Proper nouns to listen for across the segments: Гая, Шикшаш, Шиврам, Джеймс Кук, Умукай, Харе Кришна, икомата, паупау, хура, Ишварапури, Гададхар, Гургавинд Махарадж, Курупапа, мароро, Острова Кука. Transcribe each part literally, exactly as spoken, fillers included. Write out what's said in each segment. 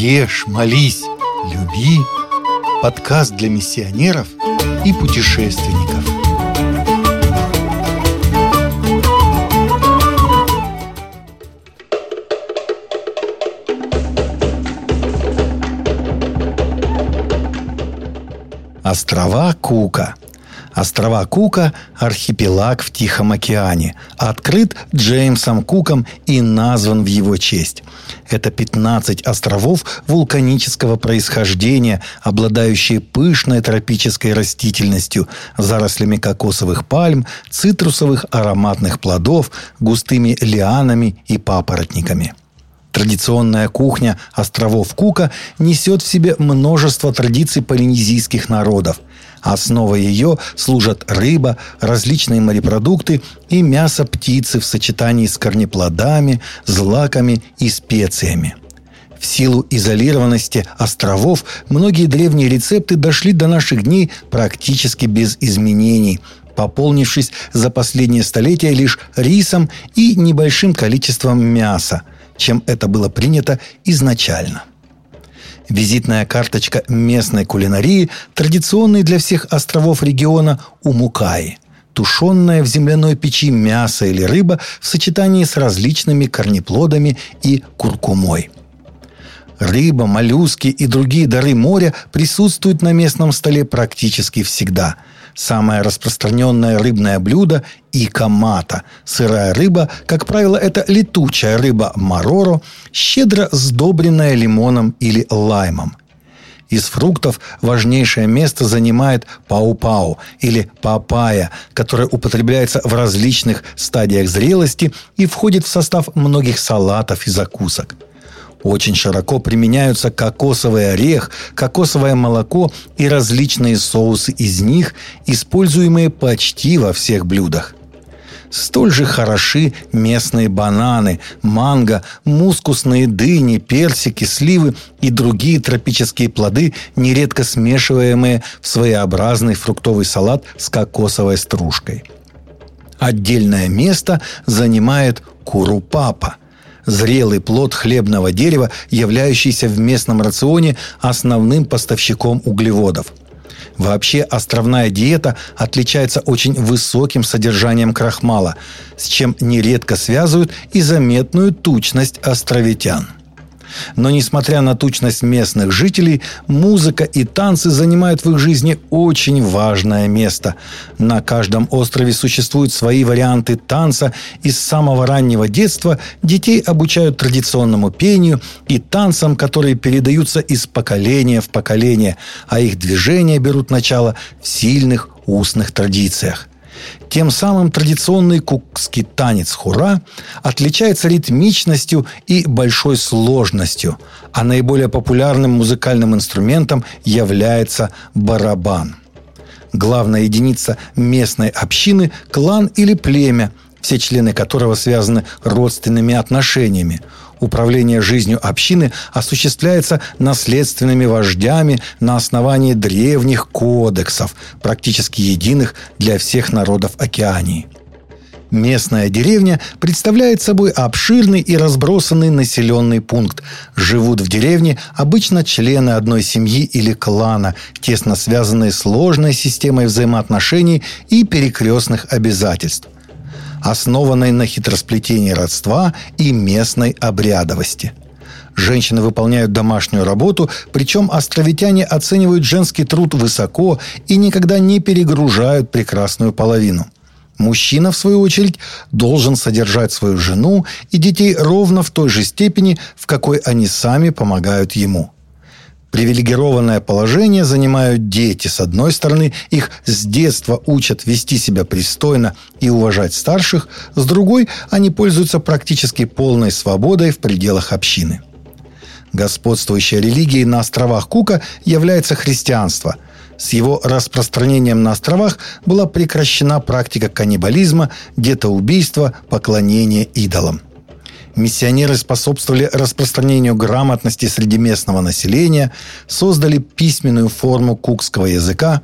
Ешь, молись, люби. Подкаст для миссионеров и путешественников. Острова Кука. Острова Кука – архипелаг в Тихом океане, открыт Джеймсом Куком и назван в его честь. Это пятнадцать островов вулканического происхождения, обладающие пышной тропической растительностью, зарослями кокосовых пальм, цитрусовых ароматных плодов, густыми лианами и папоротниками. Традиционная кухня островов Кука несет в себе множество традиций полинезийских народов. Основой ее служат рыба, различные морепродукты и мясо птицы в сочетании с корнеплодами, злаками и специями. В силу изолированности островов многие древние рецепты дошли до наших дней практически без изменений, пополнившись за последние столетия лишь рисом и небольшим количеством мяса, чем это было принято изначально. Визитная карточка местной кулинарии – традиционный для всех островов региона умукай – тушеное в земляной печи мясо или рыба в сочетании с различными корнеплодами и куркумой. Рыба, моллюски и другие дары моря присутствуют на местном столе практически всегда. Самое распространенное рыбное блюдо – икомата. Сырая рыба, как правило, это летучая рыба мароро, щедро сдобренная лимоном или лаймом. Из фруктов важнейшее место занимает паупау или папайя, которая употребляется в различных стадиях зрелости и входит в состав многих салатов и закусок. Очень широко применяются кокосовый орех, кокосовое молоко и различные соусы из них, используемые почти во всех блюдах. Столь же хороши местные бананы, манго, мускусные дыни, персики, сливы и другие тропические плоды, нередко смешиваемые в своеобразный фруктовый салат с кокосовой стружкой. Отдельное место занимает курупапа. Зрелый плод хлебного дерева, являющийся в местном рационе основным поставщиком углеводов. Вообще, островная диета отличается очень высоким содержанием крахмала, с чем нередко связывают и заметную тучность островитян. Но, несмотря на тучность местных жителей, музыка и танцы занимают в их жизни очень важное место. На каждом острове существуют свои варианты танца, и с самого раннего детства детей обучают традиционному пению и танцам, которые передаются из поколения в поколение, а их движения берут начало в сильных устных традициях. Тем самым традиционный кукский танец хура отличается ритмичностью и большой сложностью, а наиболее популярным музыкальным инструментом является барабан. Главная единица местной общины – клан или племя, все члены которого связаны родственными отношениями. Управление жизнью общины осуществляется наследственными вождями на основании древних кодексов, практически единых для всех народов Океании. Местная деревня представляет собой обширный и разбросанный населенный пункт. Живут в деревне обычно члены одной семьи или клана, тесно связанные сложной системой взаимоотношений и перекрестных обязательств, основанной на хитросплетении родства и местной обрядовости. Женщины выполняют домашнюю работу, причем островитяне оценивают женский труд высоко и никогда не перегружают прекрасную половину. Мужчина, в свою очередь, должен содержать свою жену и детей ровно в той же степени, в какой они сами помогают ему. Привилегированное положение занимают дети. С одной стороны, их с детства учат вести себя пристойно и уважать старших. С другой, они пользуются практически полной свободой в пределах общины. Господствующей религией на островах Кука является христианство. С его распространением на островах была прекращена практика каннибализма, детоубийства, поклонения идолам. Миссионеры способствовали распространению грамотности среди местного населения, создали письменную форму кукского языка.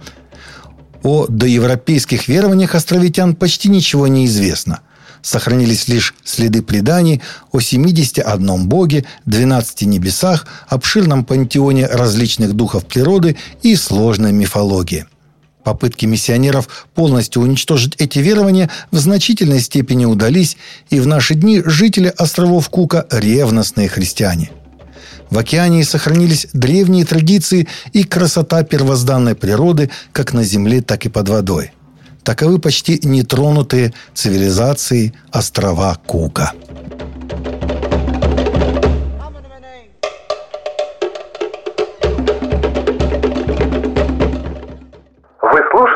О доевропейских верованиях островитян почти ничего не известно. сохранились лишь следы преданий о семидесяти одном боге, двенадцати небесах, обширном пантеоне различных духов природы и сложной мифологии. Попытки миссионеров полностью уничтожить эти верования в значительной степени удались, и в наши дни жители островов Кука – ревностные христиане. В океании сохранились древние традиции и красота первозданной природы как на земле, так и под водой. Таковы почти нетронутые цивилизацией острова Кука.